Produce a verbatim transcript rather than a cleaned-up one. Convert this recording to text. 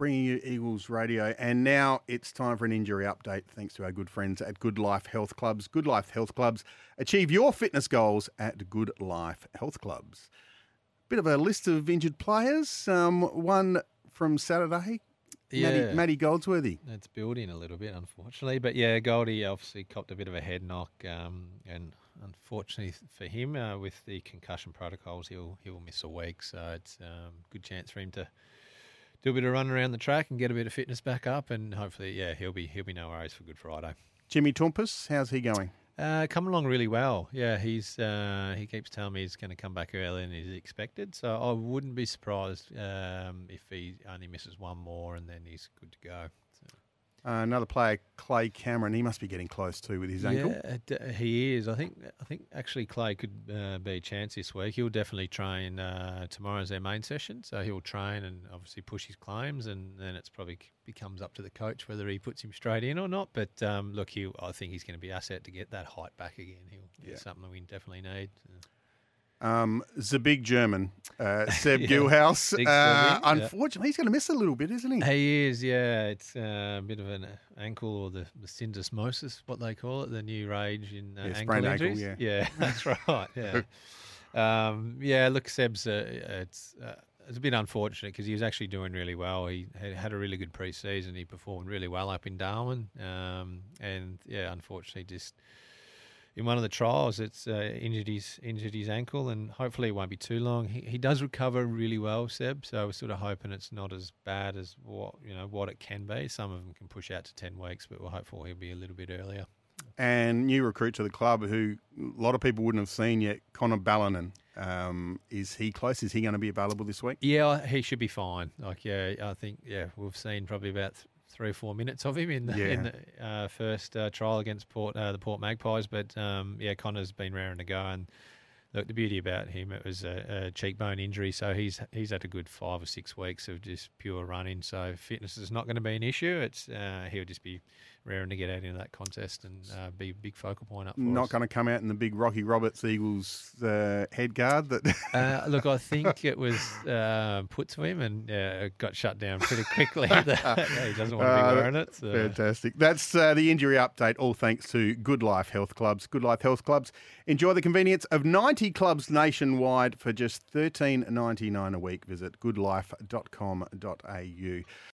bringing you Eagles Radio. And now it's time for an injury update, thanks to our good friends at Good Life Health Clubs. Good Life Health Clubs. Achieve your fitness goals at Good Life Health Clubs. Bit of a list of injured players. Um, one from Saturday, yeah. Matty, Matty Goldsworthy. It's building a little bit, unfortunately. But, yeah, Goldie obviously copped a bit of a head knock. Um, and unfortunately for him, uh, with the concussion protocols, he'll he'll miss a week. So it's a um, good chance for him to do a bit of run around the track and get a bit of fitness back up. And hopefully, yeah, he'll be he'll be no worries for Good Friday. Jimmy Tompas, how's he going? Uh, come along really well. Yeah, he's uh, he keeps telling me he's going to come back earlier than he's expected. So I wouldn't be surprised um, if he only misses one more and then he's good to go. So. Uh, another player, Clay Cameron. He must be getting close too with his yeah, ankle. Yeah, he is. I think I think actually Clay could uh, be a chance this week. He'll definitely train. Uh, tomorrow's their main session, so he'll train and obviously push his claims, and then it's probably becomes up to the coach whether he puts him straight in or not. But um, look, he, I think he's going to be asset to get that height back again. He'll yeah. It's something we definitely need. Um, the big German, uh, Seb yeah. Gilhouse. Uh, unfortunately, yeah. he's going to miss a little bit, isn't he? He is, yeah. It's uh, a bit of an ankle, or the, the syndesmosis, what they call it, the new rage in uh, yeah, ankle injuries. Ankle, yeah. yeah, that's right. Yeah, um, yeah. Look, Seb's. Uh, it's. Uh, It's a bit unfortunate because he was actually doing really well. He had a really good pre-season. He performed really well up in Darwin. Um, and, yeah, unfortunately, just in one of the trials, it's uh, injured his injured his ankle, and hopefully it won't be too long. He, he does recover really well, Seb, so we're sort of hoping it's not as bad as what you know what it can be. Some of them can push out to ten weeks, but we're hopeful he'll be a little bit earlier. And new recruit to the club who a lot of people wouldn't have seen yet, Connor Ballinan. Um, is he close? Is he going to be available this week? Yeah, he should be fine. Like, yeah, I think, yeah, we've seen probably about th- three or four minutes of him in the, yeah. in the uh, first uh, trial against Port, uh, the Port Magpies. But, um, yeah, Connor's been raring to go. And, look, the beauty about him, it was a, a cheekbone injury. So he's he's had a good five or six weeks of just pure running. So fitness is not going to be an issue. It's uh, he'll just be raring to get out into that contest and uh, be a big focal point up for Not us. Going to come out in the big Rocky Roberts Eagles uh, head guard? That uh, look, I think it was uh, put to him and uh, got shut down pretty quickly. He doesn't want to be wearing it. So. Fantastic. That's uh, the injury update, all thanks to Good Life Health Clubs. Good Life Health Clubs. Enjoy the convenience of ninety clubs nationwide for just thirteen dollars ninety-nine a week. Visit good life dot com dot a u.